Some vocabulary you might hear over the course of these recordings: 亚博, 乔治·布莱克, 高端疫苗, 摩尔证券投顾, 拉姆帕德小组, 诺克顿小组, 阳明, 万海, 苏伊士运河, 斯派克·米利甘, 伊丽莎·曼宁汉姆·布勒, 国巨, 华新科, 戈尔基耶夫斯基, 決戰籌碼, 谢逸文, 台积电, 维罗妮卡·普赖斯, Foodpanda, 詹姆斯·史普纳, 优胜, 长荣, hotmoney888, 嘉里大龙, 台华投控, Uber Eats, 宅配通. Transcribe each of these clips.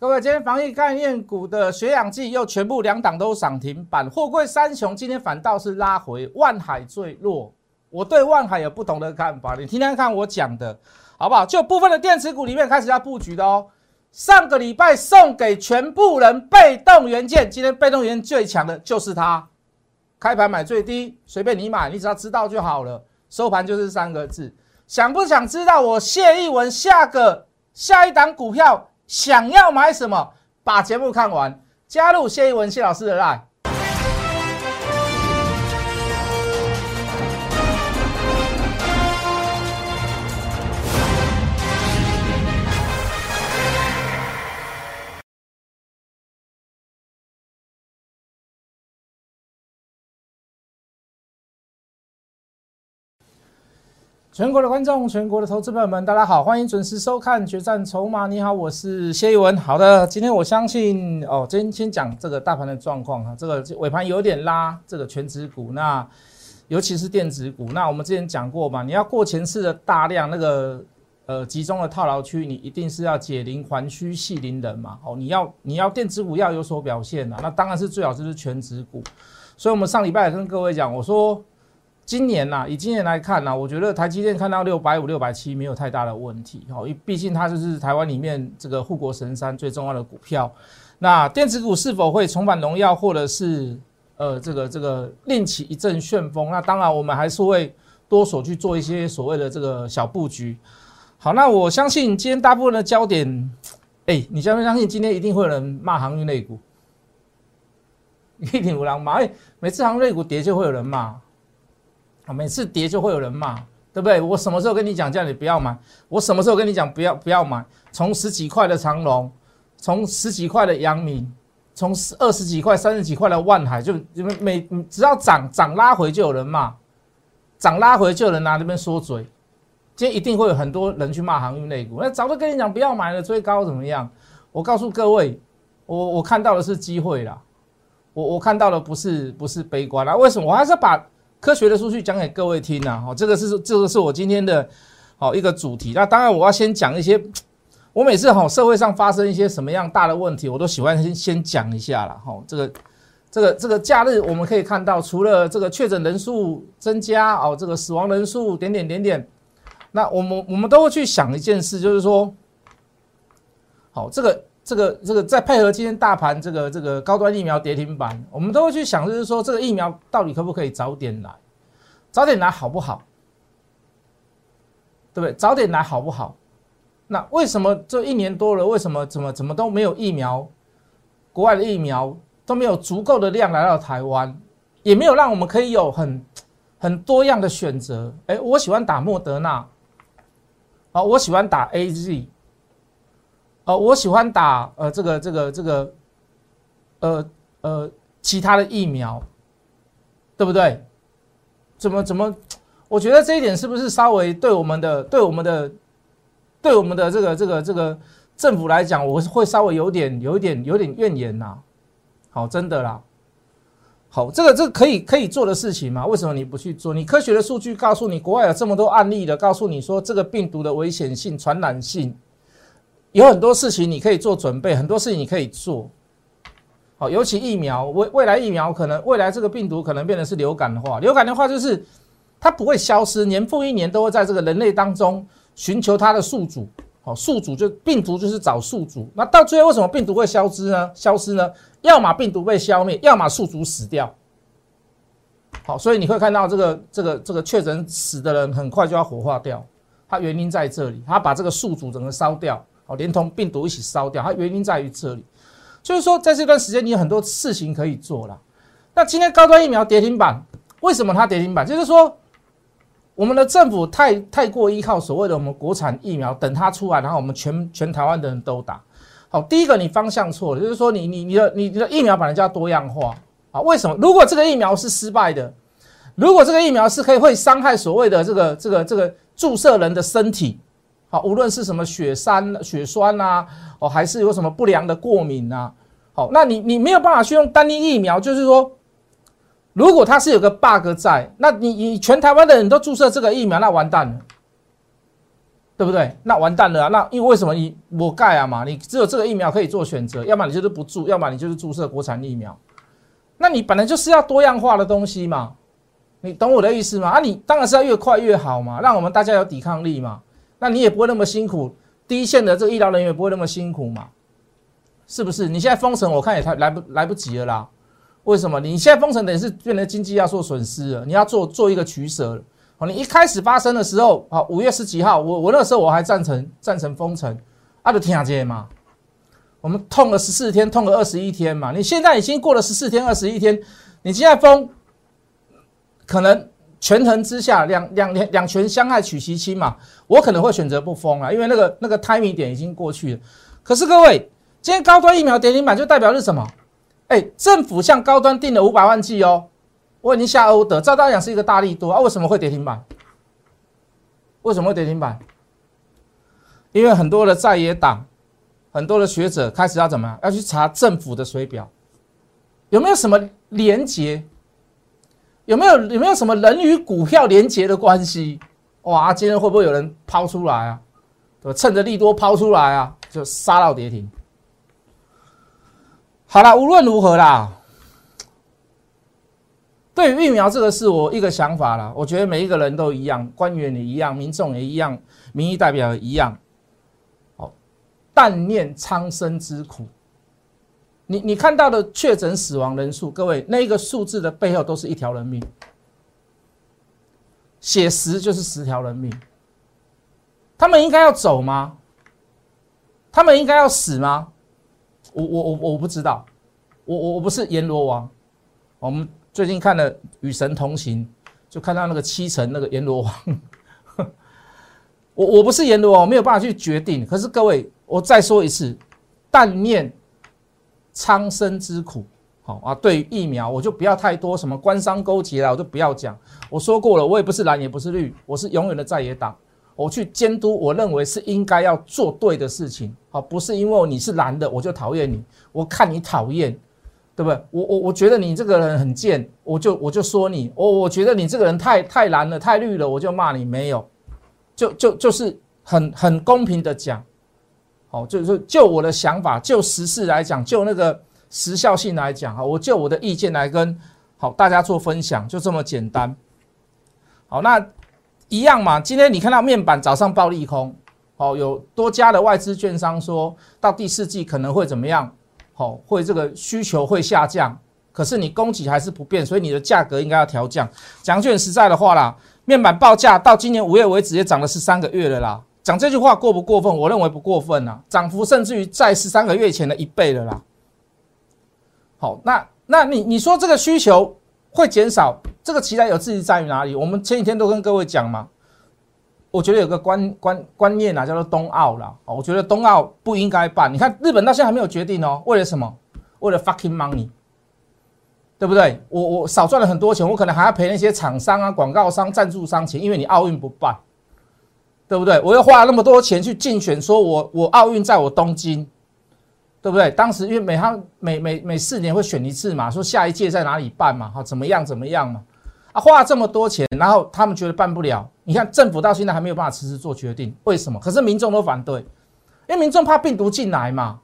各位，今天防疫概念股的血氧剂又全部两档都涨停板，货柜三雄今天反倒是拉回，万海最弱。我对万海有不同的看法，你听听看我讲的，好不好？就部分的电子股里面开始要布局的哦。上个礼拜送给全部人被动元件，今天被动元件最强的就是它。开盘买最低，随便你买，你只要知道就好了。收盘就是三个字，想不想知道我谢逸文下一档股票想要买什么？把节目看完，加入谢逸文谢老师的 LINE。全国的观众，全国的投资朋友们，大家好，欢迎准时收看《决战筹码》。你好，我是谢逸文。好的，今天我相信哦，先讲这个大盘的状况啊，这个尾盘有点拉，这个全指股，那尤其是电子股。那我们之前讲过嘛，你要过前次的大量那个集中的套牢区，你一定是要解铃还须系铃人嘛。哦，你要电子股要有所表现啊，那当然是最好就是全指股。所以我们上礼拜也跟各位讲，我说。今年呐、啊，以今年来看呐、啊，我觉得台积电看到650、670没有太大的问题，好，因为毕竟它就是台湾里面这个护国神山最重要的股票。那电子股是否会重返荣耀，或者是这个另起一阵旋风？那当然，我们还是会多所去做一些所谓的这个小布局。好，那我相信今天大部分的焦点，你相不相信今天一定会有人骂航运类股？一定有人骂，每次航运类股跌就会有人骂。每次跌就会有人骂，对不对？我什么时候跟你讲叫你不要买？我什么时候跟你讲不要买？从十几块的长荣，从十几块的阳明，从20几块、30几块的万海，就只要涨拉回就有人骂，涨拉回就有人拿那边说嘴。今天一定会有很多人去骂航运类股，那早就跟你讲不要买了，追高怎么样？我告诉各位，我看到的是机会啦，我看到的不是悲观啦。为什么？我还是把科学的数据讲给各位听啊，这个是我今天的一个主题。那当然我要先讲一些，我每次社会上发生一些什么样大的问题，我都喜欢先讲一下啦。这个假日我们可以看到，除了这个确诊人数增加哦，这个死亡人数点点，那我们都会去想一件事，就是说，好这个再配合今天大盘这个高端疫苗跌停板，我们都会去想，就是说这个疫苗到底可不可以早点来？早点来好不好？对不对？早点来好不好？那为什么这1年多了，为什么怎么都没有疫苗？国外的疫苗都没有足够的量来到台湾，也没有让我们可以有很多样的选择。我喜欢打莫德纳，啊，我喜欢打 AZ。我喜欢打其他的疫苗，对不对？怎么？我觉得这一点是不是稍微对我们的这个政府来讲，我会稍微有点怨言呐。好，真的啦。好，这个可以做的事情嘛？为什么你不去做？你科学的数据告诉你，国外有这么多案例的，告诉你说这个病毒的危险性、传染性。有很多事情你可以做准备，很多事情你可以做。好，尤其疫苗，未来疫苗可能未来这个病毒可能变成是流感的话，流感的话就是它不会消失，年复一年都会在这个人类当中寻求它的宿主。好，宿主就病毒就是找宿主。那到最后为什么病毒会消失呢？要么病毒被消灭，要么宿主死掉。好，所以你会看到这个确诊死的人很快就要火化掉，它原因在这里，它把这个宿主整个烧掉。连同病毒一起烧掉，它原因在于这里，就是说在这段时间你有很多事情可以做啦。那今天高端疫苗跌停板，为什么它跌停板？就是说我们的政府太过依靠所谓的我们国产疫苗，等它出来，然后我们全台湾的人都打。好，第一个你方向错了，就是说你的疫苗本来就要多样化啊。为什么？如果这个疫苗是失败的，如果这个疫苗是会伤害所谓的这个注射人的身体。好，无论是什么血栓啊，哦，还是有什么不良的过敏啊，好，那你没有办法去用单一疫苗，就是说，如果它是有个 bug 在，那你全台湾的人都注射这个疫苗，那完蛋了。对不对？那完蛋了啊！那因为为什么你我盖啊嘛？你只有这个疫苗可以做选择，要么你就是不注，要么你就是注射国产疫苗。那你本来就是要多样化的东西嘛，你懂我的意思吗？啊，你当然是要越快越好嘛，让我们大家有抵抗力嘛。那你也不会那么辛苦，第一线的这个医疗人员不会那么辛苦嘛，是不是？你现在封城，我看也来不及了啦。为什么？你现在封城等于是变成经济要做损失了，你要做一个取舍了。 你一开始发生的时候，好，5月10几号，我那时候我还赞成封城，啊，就听见嘛，我们痛了14天，痛了21天嘛。你现在已经过了14天、21天，你现在封，可能权衡之下，两权相害取其轻嘛。我可能会选择不封啦，因为那个 timing 点已经过去了。可是各位，今天高端疫苗跌停板就代表是什么？哎，政府向高端订了500万剂哦。 我已经下欧德，照道理讲是一个大利多啊，为什么会跌停板？为什么会跌停板？因为很多的在野党，很多的学者开始要怎么样？要去查政府的水表，有没有什么连结？有没有什么人与股票连结的关系？哇，今天会不会有人抛出来啊？对吧？趁着利多抛出来啊，就杀到跌停。好啦，无论如何啦。 对于疫苗这个是我一个想法啦，我觉得每一个人都一样，官员也一样，民众也一样，民意代表也一样。好，但念苍生之苦。你看到的确诊死亡人数，各位那一个数字的背后都是一条人命，写10就是10条人命。他们应该要走吗？他们应该要死吗？我不知道，我不是阎罗王，我们。 最近看了《与神同行》，就看到那个7层那个阎罗王，我不是阎罗王，我没有办法去决定。可是各位，我再说一次，但念苍生之苦。好啊，对于疫苗，我就不要太多什么官商勾结啦，我就不要讲。我说过了，我也不是蓝，也不是绿，我是永远的在野党。我去监督，我认为是应该要做对的事情。好，不是因为你是蓝的我就讨厌你，我看你讨厌。 对不对？我觉得你这个人很贱，我就说你。我觉得你这个人太蓝了，太绿了，我就骂你。没有，就是很公平的讲，好，就我的想法，就时事来讲，就那个时效性来讲，好，我就我的意见来跟好大家做分享，就这么简单。好，那一样嘛。今天你看到面板早上爆利空，好，有多家的外资券商说到第4季可能会怎么样？ 好，会这个需求会下降，可是你供给还是不变，所以你的价格应该要调降。讲句很实在的话啦，面板报价到今年5月为止也涨了13个月了啦。讲这句话过不过分？我认为不过分啦，涨幅甚至于在13个月前的1倍了啦。好，那你说这个需求会减少，这个期待有自己在于哪里？我们前几天都跟各位讲嘛，我觉得有个观念啊，叫做冬奥啦。我觉得冬奥不应该办。你看日本到现在还没有决定哦，为了什么？为了 fucking money， 对不对？我少赚了很多钱，我可能还要赔那些厂商啊、广告商、赞助商钱，因为你奥运不办，对不对？我又花了那么多钱去竞选，说我奥运在我东京，对不对？当时因为每4年会选一次嘛，说下一届在哪里办嘛，好怎么样嘛。 啊，花了这么多钱，然后他们觉得办不了。你看，政府到现在还没有办法实施做决定，为什么？可是民众都反对，因为民众怕病毒进来嘛。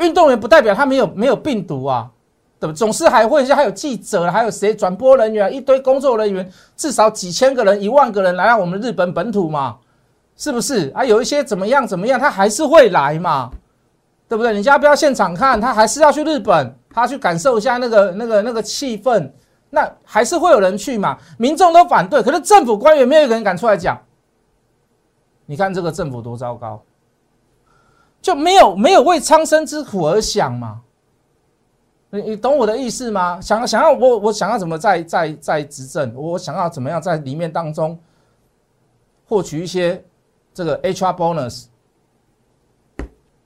运动员不代表他没有病毒啊，对不对？总是还有记者，还有谁转播人员，一堆工作人员，至少几千个人、1万个人来到我们日本本土嘛，是不是？啊，有一些怎么样，他还是会来嘛，对不对？人家不要现场看，他还是要去日本，他去感受一下那个气氛。 那还是会有人去嘛？民众都反对，可是政府官员没有一个人敢出来讲。你看这个政府多糟糕，就没有为苍生之苦而想嘛？你懂我的意思吗？想要我想要怎么在执政，我想要怎么样在里面当中获取一些这个 HR bonus，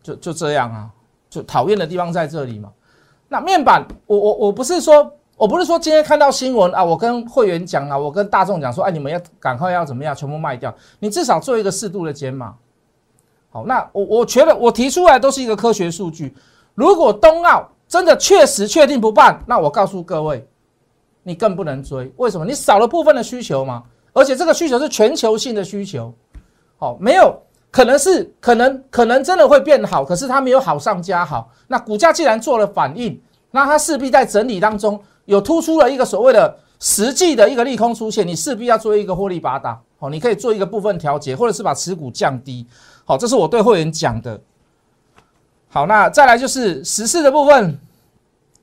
就这样啊，就讨厌的地方在这里嘛。那面板，我不是说。 我不是说今天看到新闻啊，我跟会员讲啊，我跟大众讲说，哎、啊，你们要赶快要怎么样，全部卖掉。你至少做一个适度的减码。好，那我觉得我提出来都是一个科学数据。如果冬奥真的确定不办，那我告诉各位，你更不能追。为什么？你少了部分的需求嘛，而且这个需求是全球性的需求。哦，没有，可能真的会变好，可是它没有好上加好。那股价既然做了反应，那它势必在整理当中有突出了一个所谓的实际的一个利空出现，你势必要做一个获利拔档。哦，你可以做一个部分调节，或者是把持股降低。好，这是我对会员讲的。好，那再来就是时事的部分。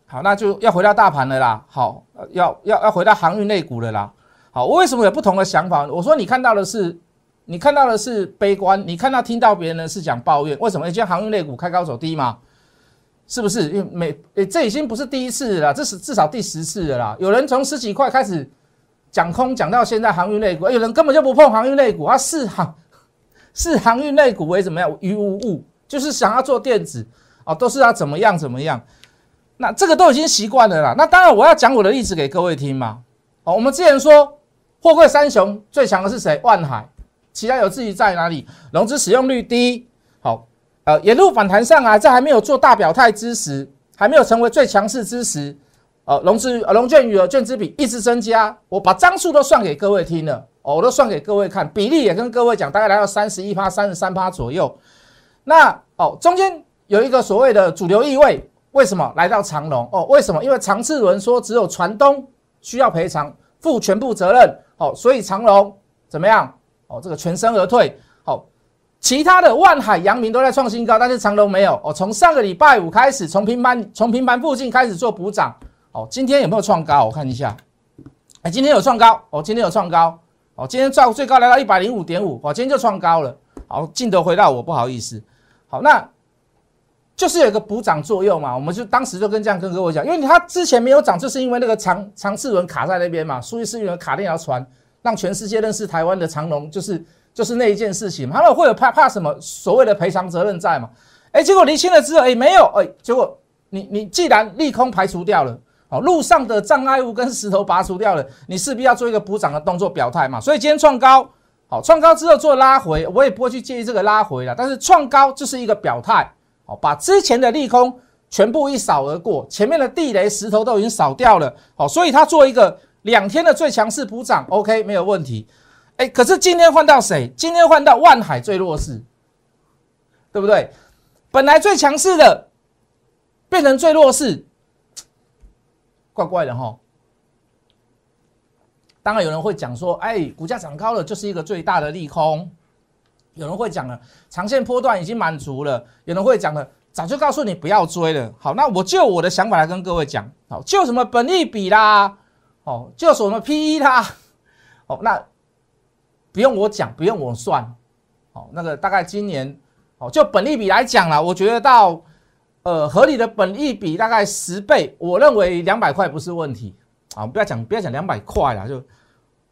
好，那就要回到大盘了啦。好，要回到航运类股了啦。好，我为什么有不同的想法？我说你看到的是悲观，听到别人呢是讲抱怨。为什么？因为航运类股开高走低嘛，是不是？因为这已经不是第一次了啦，这是至少第10次了啦。有人从10几块开始讲空，讲到现在航运类股，有人根本就不碰航运类股，他视航运类股为怎么样于无物，就是想要做电子哦，都是要怎么样。那这个都已经习惯了啦。那当然，我要讲我的例子给各位听嘛。哦，我们之前说，货柜三雄最强的是谁？万海，其他有至于在哪里？融资使用率低，好，沿路反弹上来，在还没有做大表态之时，还没有成为最强势之时，融券余额、券资比一直增加，我把张数都算给各位听了，哦，我都算给各位看，比例也跟各位讲，大概来到 31%、33% 左右。那哦，中间有一个所谓的主流意味。为什么来到长荣？哦，为什么？因为长治轮说只有船东需要赔偿，负全部责任。哦，所以长荣怎么样？哦，这个全身而退。哦，其他的万海、阳明都在创新高，但是长荣没有。哦，从上个礼拜五开始，从平盘附近开始做补涨。哦，今天有没有创高？我看一下。哎，今天有创高。哦，今天有创高。哦，今天最高来到 105.5。哦，今天就创高了。好，镜头回到我，不好意思。好，那。就是有一个补涨作用嘛，我们就当时就跟各位讲，因为它之前没有涨，就是因为那个长次轮卡在那边嘛，苏伊士运河卡那条船，让全世界认识台湾的长荣，就是那一件事情嘛，他们会有怕什么所谓的赔偿责任在嘛？哎，结果厘清了之后，哎，没有，哎，结果你既然利空排除掉了，哦，路上的障碍物跟石头拔除掉了，你势必要做一个补涨的动作表态嘛，所以今天创高，好，创高之后做拉回，我也不会去介意这个拉回啦，但是创高就是一个表态。把之前的利空全部一扫而过，前面的地雷石头都已经扫掉了，所以他做一个2天的最强势补涨 ，OK 没有问题。哎，可是今天换到谁？今天换到万海最弱势，对不对？本来最强势的变成最弱势，怪怪的哈。当然有人会讲说，哎，股价涨高了就是一个最大的利空。有人会讲了，长线波段已经满足了；有人会讲了，早就告诉你不要追了。好，那我就我的想法来跟各位讲。好，就什么本益比啦，哦，就什么 PE 啦，哦，那不用我讲，不用我算。哦，那个大概今年，哦，就本益比来讲啦，我觉得到合理的本益比大概10倍，我认为200块不是问题。啊，不要讲200块啦，就。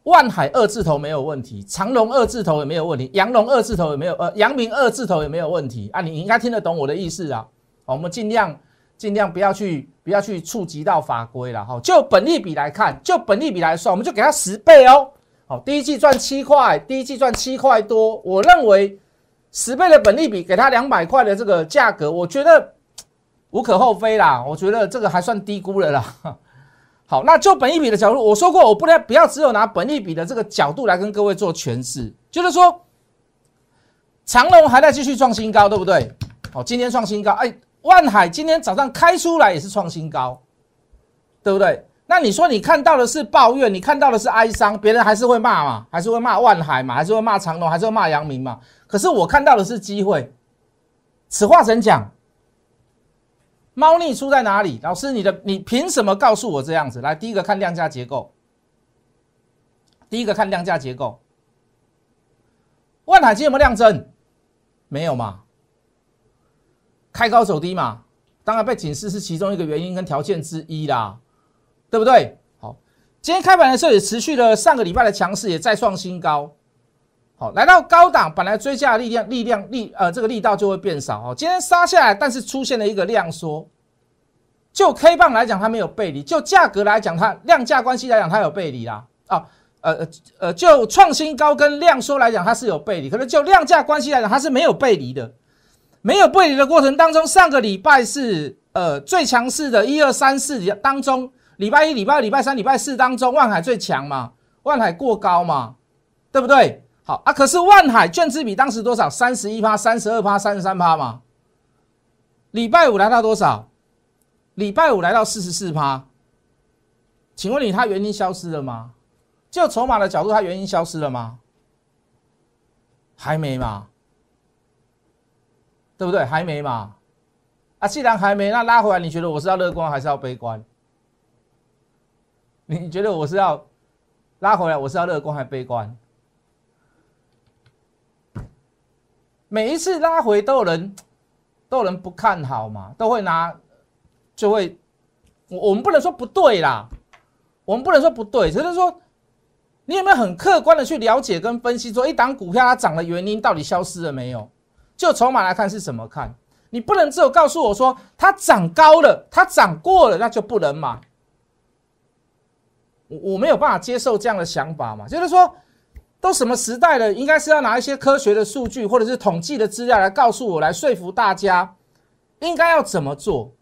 万海2字头没有问题，长荣2字头也没有问题，阳明2字头也没有，阳明2字头也没有问题啊！你应该听得懂我的意思啊！我们尽量不要去触及到法规啦。好，就本益比来看，就本益比来算，我们就给它10倍哦。好，第一季赚7块，第一季赚7块多，我认为10倍的本益比给它200块的这个价格，我觉得无可厚非啦。我觉得这个还算低估了啦。好，那就本益比的角度，我说过，我不要只有拿本益比的这个角度来跟各位做诠释，就是说，长荣还在继续创新高，对不对？哦，今天创新高，哎，万海今天早上开出来也是创新高，对不对？那你说你看到的是抱怨，你看到的是哀伤，别人还是会骂嘛，还是会骂万海嘛，还是会骂长荣，还是会骂阳明嘛？可是我看到的是机会。此话怎讲？猫腻出在哪里？老师，你凭什么告诉我这样子？来，第一个看量价结构。万海今天有没有量增？没有嘛，开高走低嘛，当然被警示是其中一个原因跟条件之一啦，对不对？好，今天开盘的时候也持续了上个礼拜的强势，也再创新高。好，来到高档，本来追加的力道就会变少哦。今天杀下来，但是出现了一个量缩。就 K 棒来讲，它没有背离；就价格来讲，它量价关系来讲，它有背离啦。啊，就创新高跟量缩来讲，它是有背离，可是就量价关系来讲，它是没有背离的。没有背离的过程当中，上个礼拜是最强势的1、2、3、4当中，礼拜1、礼拜2、礼拜3、礼拜4当中，万海最强嘛，万海过高嘛，对不对？好啊，可是万海券资比当时多少？31%、32%、33%嘛。礼拜五来到多少？礼拜五来到44%。请问你，它原因消失了吗？就筹码的角度，它原因消失了吗？还没嘛，对不对？还没嘛。啊，既然还没，那拉回来，你觉得我是要乐观还是要悲观？你觉得我是要拉回来，我是要乐观还是悲观？每一次拉回都有人不看好嘛，都会拿，就会，我们不能说不对啦。我们不能说不对，只是说，你有没有很客观的去了解跟分析，说一档股票它涨的原因到底消失了没有？就筹码来看是什么看？你不能只有告诉我说它涨高了，它涨过了，那就不能买。我没有办法接受这样的想法嘛，就是说，都什么时代了，应该是要拿一些科学的数据或者是统计的资料来告诉我，来说服大家应该要怎么做，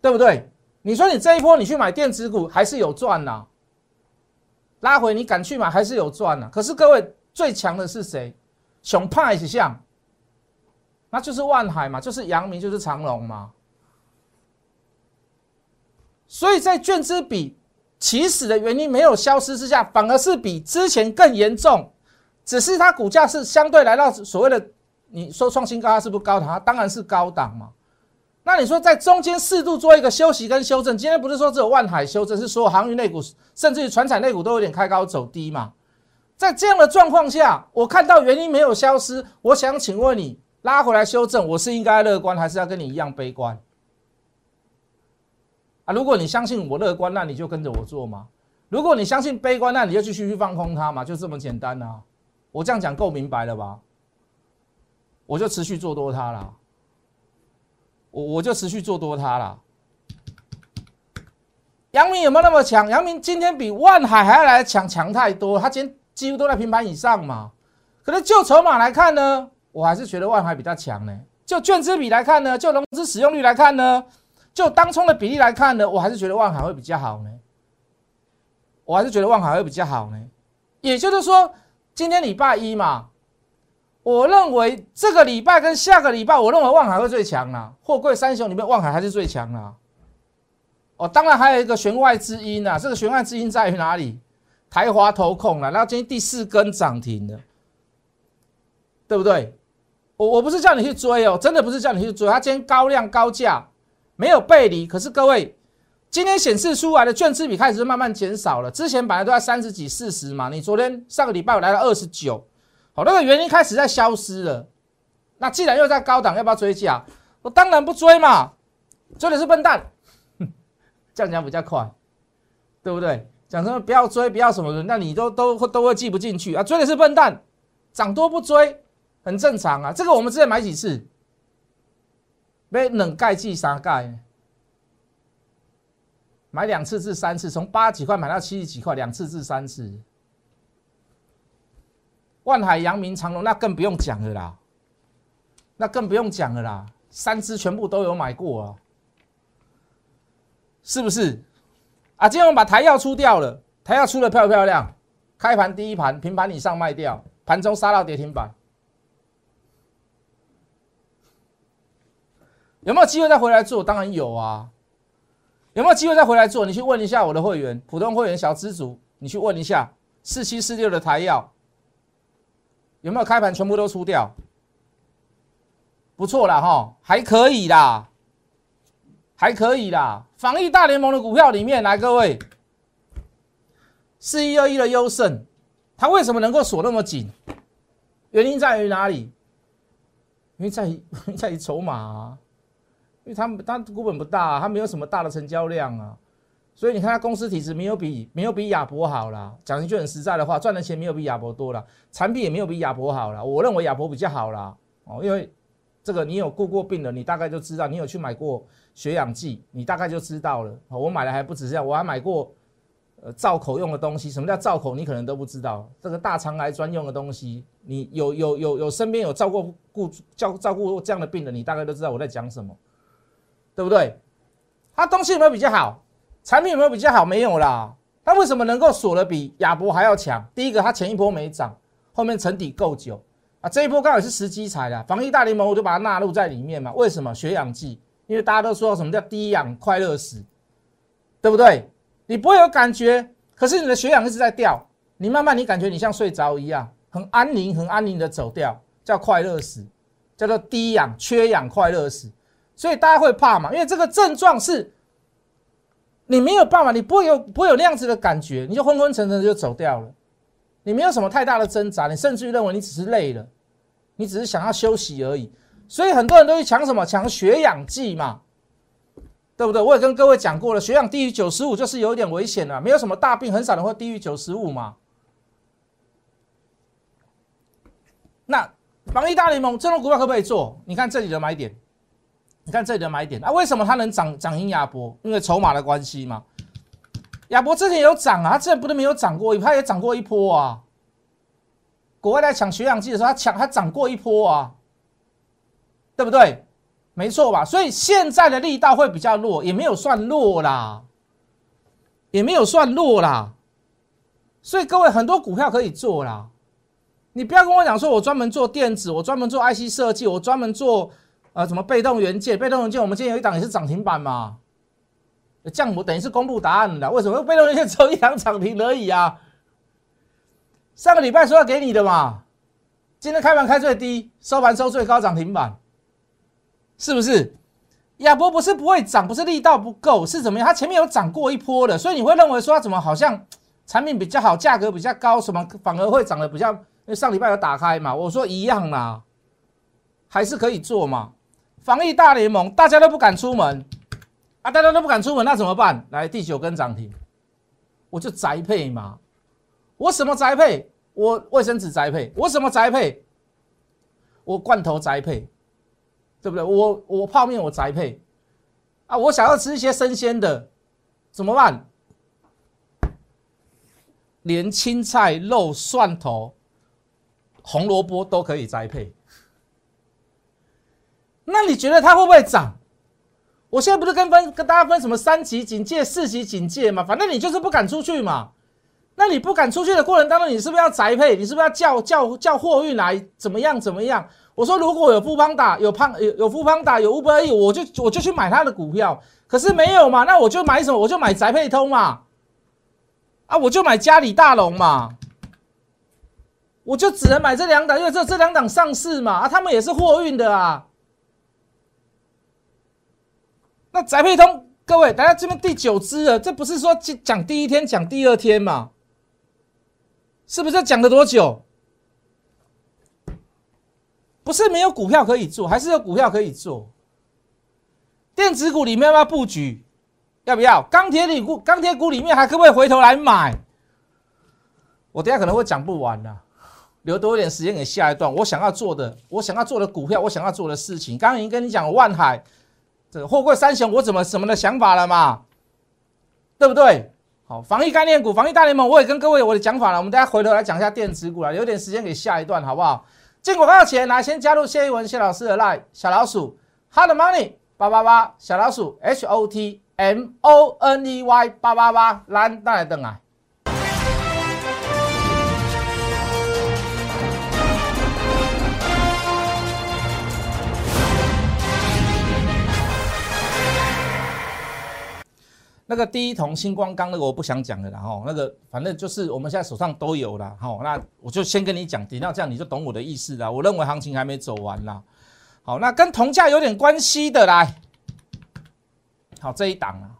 对不对？你说你这一波你去买电子股还是有赚啦，拉回你敢去买还是有赚啦。可是各位最强的是谁？熊派是像，那就是万海嘛，就是阳明，就是长荣嘛。所以在券资比起始的原因没有消失之下，反而是比之前更严重，只是它股价是相对来到所谓的你说创新高，它是不是高档？它当然是高档嘛。那你说在中间适度做一个休息跟修正，今天不是说只有万海修正，是所有航运类股甚至于传产类股都有点开高走低嘛。在这样的状况下，我看到原因没有消失，我想请问你拉回来修正，我是应该乐观还是要跟你一样悲观啊？如果你相信我乐观，那你就跟着我做嘛；如果你相信悲观，那你就继续去放空它嘛，就这么简单啊。我这样讲够明白了吧？我就持续做多它啦。我就持续做多它啦。阳明有没有那么强？阳明今天比万海还要来强太多，它今天几乎都在平盘以上嘛。可是就筹码来看呢，我还是觉得万海比较强呢。就券资比来看呢，就融资使用率来看呢，就当冲的比例来看呢，我还是觉得万海会比较好呢。我还是觉得万海会比较好呢。也就是说，今天礼拜一嘛。我认为这个礼拜跟下个礼拜，我认为万海会最强啦。货柜三雄里面，万海还是最强啦。哦，当然还有一个弦外之音啦。这个弦外之音在于哪里？台华投控啦，然后今天第四根涨停了，对不对？我不是叫你去追哦，真的不是叫你去追。它今天高量高价，没有背离。可是各位，今天显示出来的券资比开始慢慢减少了。之前本来都在30几、40嘛，你昨天上个礼拜我来到29。好，那个原因开始在消失了。那既然又在高档，要不要追价？我当然不追嘛，追的是笨蛋。这样讲比较快，对不对？讲什么不要追，不要什么的，那你都会记不进去啊。追的是笨蛋，涨多不追，很正常啊。这个我们之前买几次，被冷盖记啥盖，买2次至3次，从80几块买到70几块，2次至3次。万海、阳明、长荣那更不用讲了啦，那更不用讲了啦，3只全部都有买过啊，是不是？啊，今天我们把台药出掉了，台药出的漂漂亮，开盘第一盘平盘以上卖掉，盘中杀到跌停板，有没有机会再回来做？当然有啊，有没有机会再回来做？你去问一下我的会员，普通会员小资族，你去问一下4746的台药。有没有开盘全部都出掉？不错啦齁，还可以啦，还可以啦。防疫大联盟的股票里面来，各位4121的优胜，它为什么能够锁那么紧？原因在于哪里？因为在于筹码啊，因为它股本不大啊，它没有什么大的成交量啊，所以你看它公司体质没有比亚博好啦，讲一句很实在的话，赚的钱没有比亚博多啦，产品也没有比亚博好啦，我认为亚博比较好啦。哦，因为这个你有顾过病人，你大概就知道，你有去买过血氧剂，你大概就知道了。哦，我买的还不止这样，我还买过造口用的东西。什么叫造口？你可能都不知道，这个大肠癌专用的东西，你有身边有照顾这样的病人，你大概都知道我在讲什么，对不对？它东西有没有比较好？产品有没有比较好？没有啦。它为什么能够锁的比亚博还要强？第一个，它前一波没涨，后面沉底够久啊，这一波刚好也是时机财啦，防疫大联盟我就把它纳入在里面嘛。为什么？血氧剂，因为大家都说什么叫低氧快乐死，对不对？你不会有感觉，可是你的血氧一直在掉，你慢慢你感觉你像睡着一样，很安宁很安宁的走掉，叫快乐死，叫做低氧缺氧快乐死。所以大家会怕嘛，因为这个症状是你没有办法，你不会有那样子的感觉，你就昏昏沉沉就走掉了，你没有什么太大的挣扎，你甚至于认为你只是累了，你只是想要休息而已。所以很多人都去抢什么？抢血氧剂嘛，对不对？我也跟各位讲过了，血氧低于95就是有点危险了，没有什么大病，很少人会低于95嘛。那防疫大联盟这种股票可不可以做？你看这里的买点。你看这里的买点啊，为什么它能涨赢亚博？因为筹码的关系嘛。亚博之前有涨啊，它之前不是没有涨过，它也涨过一波啊。国外在抢血氧剂的时候，它涨过一波啊，对不对？没错吧？所以现在的力道会比较弱，也没有算弱啦，也没有算弱啦。所以各位很多股票可以做啦，你不要跟我讲说我专门做电子，我专门做 IC 设计，我专门做。什么被动元件？被动元件，我们今天有一档也是涨停板嘛。这样我等于是公布答案了。为什么被动元件只有一档涨停而已啊？上个礼拜说要给你的嘛，今天开盘开最低，收盘收最高，涨停板，是不是？亚博不是不会涨，不是力道不够，是怎么样？它前面有涨过一波的，所以你会认为说它怎么好像产品比较好，价格比较高，什么反而会涨得比较？因为上礼拜有打开嘛，我说一样嘛，还是可以做嘛。防疫大联盟，大家都不敢出门啊！大家都不敢出门，那怎么办？来第9根涨停，我就宅配嘛。我什么宅配？我卫生纸宅配。我什么宅配？我罐头宅配，对不对？我泡面我宅配啊！我想要吃一些生鲜的，怎么办？连青菜、肉、蒜头、红萝卜都可以宅配。那你觉得它会不会涨？我现在不是跟大家分什么3级警戒、4级警戒嘛？反正你就是不敢出去嘛。那你不敢出去的过程当中，你是不是要宅配？你是不是要叫货运来？怎么样怎么样？我说如果有Foodpanda、有Foodpanda、有 Uber Eats， 我就去买它的股票。可是没有嘛，那我就买什么？我就买宅配通嘛。啊，我就买嘉里大龙嘛。我就只能买这2档，因为这2档上市嘛。啊，他们也是货运的啊。那宅配通，各位，大家这边第9支了，这不是说讲第一天讲第2天嘛？是不是讲了多久？不是没有股票可以做，还是有股票可以做。电子股里面 要布局，要不要？钢铁股里面还可不可以回头来买？我等一下可能会讲不完啦，留多一点时间给下一段。我想要做的股票，我想要做的事情，刚刚已经跟你讲万海。这货柜三雄，我怎么什么的想法了嘛？对不对？好，防疫概念股、防疫大联盟，我也跟各位有我的讲法了。我们大家回头来讲一下电子股了，留点时间给下一段，好不好？进广告前，来先加入谢一文谢老师的 LINE 小老鼠 Hot Money 888，小老鼠 HOT MONEY 888，咱再来回来。那个第一桶星光钢那个我不想讲了啦，吼，那个反正就是我们现在手上都有啦，吼，那我就先跟你讲，等到这样你就懂我的意思啦。我认为行情还没走完啦，好，那跟铜价有点关系的来，好这一档啊，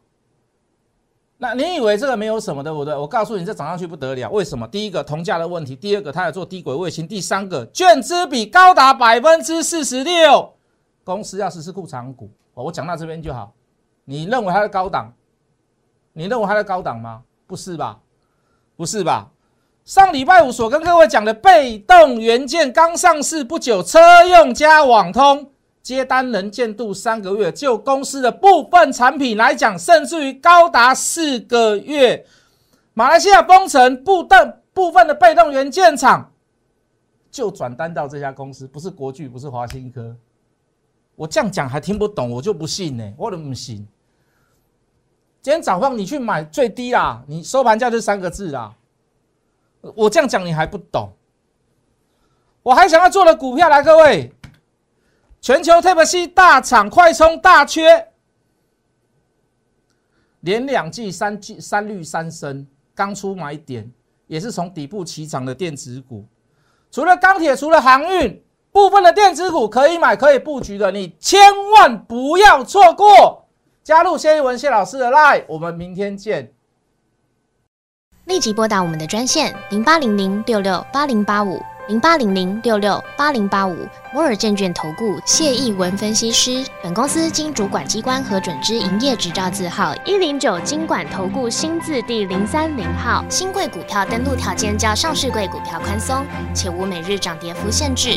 那你以为这个没有什么，对不对？我告诉你，这涨上去不得了，为什么？第一个铜价的问题，第二个它有做低轨卫星，第三个券资比高达46%，公司要实施库藏股，我讲到这边就好，你认为它是高档？你认为它在高档吗？不是吧，不是吧？上礼拜五所跟各位讲的被动元件刚上市不久，车用加网通接单能见度3个月，就公司的部分产品来讲，甚至于高达4个月。马来西亚封城部分的被动元件厂就转单到这家公司，不是国巨，不是华新科。我这样讲还听不懂，我就不信呢、欸，我都不信。今天早上你去买最低啦，你收盘价就是3个字啦。我这样讲你还不懂，我还想要做的股票来，各位，全球 Type C 大厂快充大缺，连2季三绿三升，刚出买点，也是从底部起涨的电子股。除了钢铁，除了航运，部分的电子股可以买、可以布局的，你千万不要错过。加入谢一文谢老师的 LINE， 我们明天见。立即拨打我们的专线0800668085。0800668085，摩尔证券投顾谢逸文分析师。本公司经主管机关核准之营业执照字号109金管投顾新字第030号。新贵股票登录条件较上市贵股票宽松，且无每日涨跌幅限制。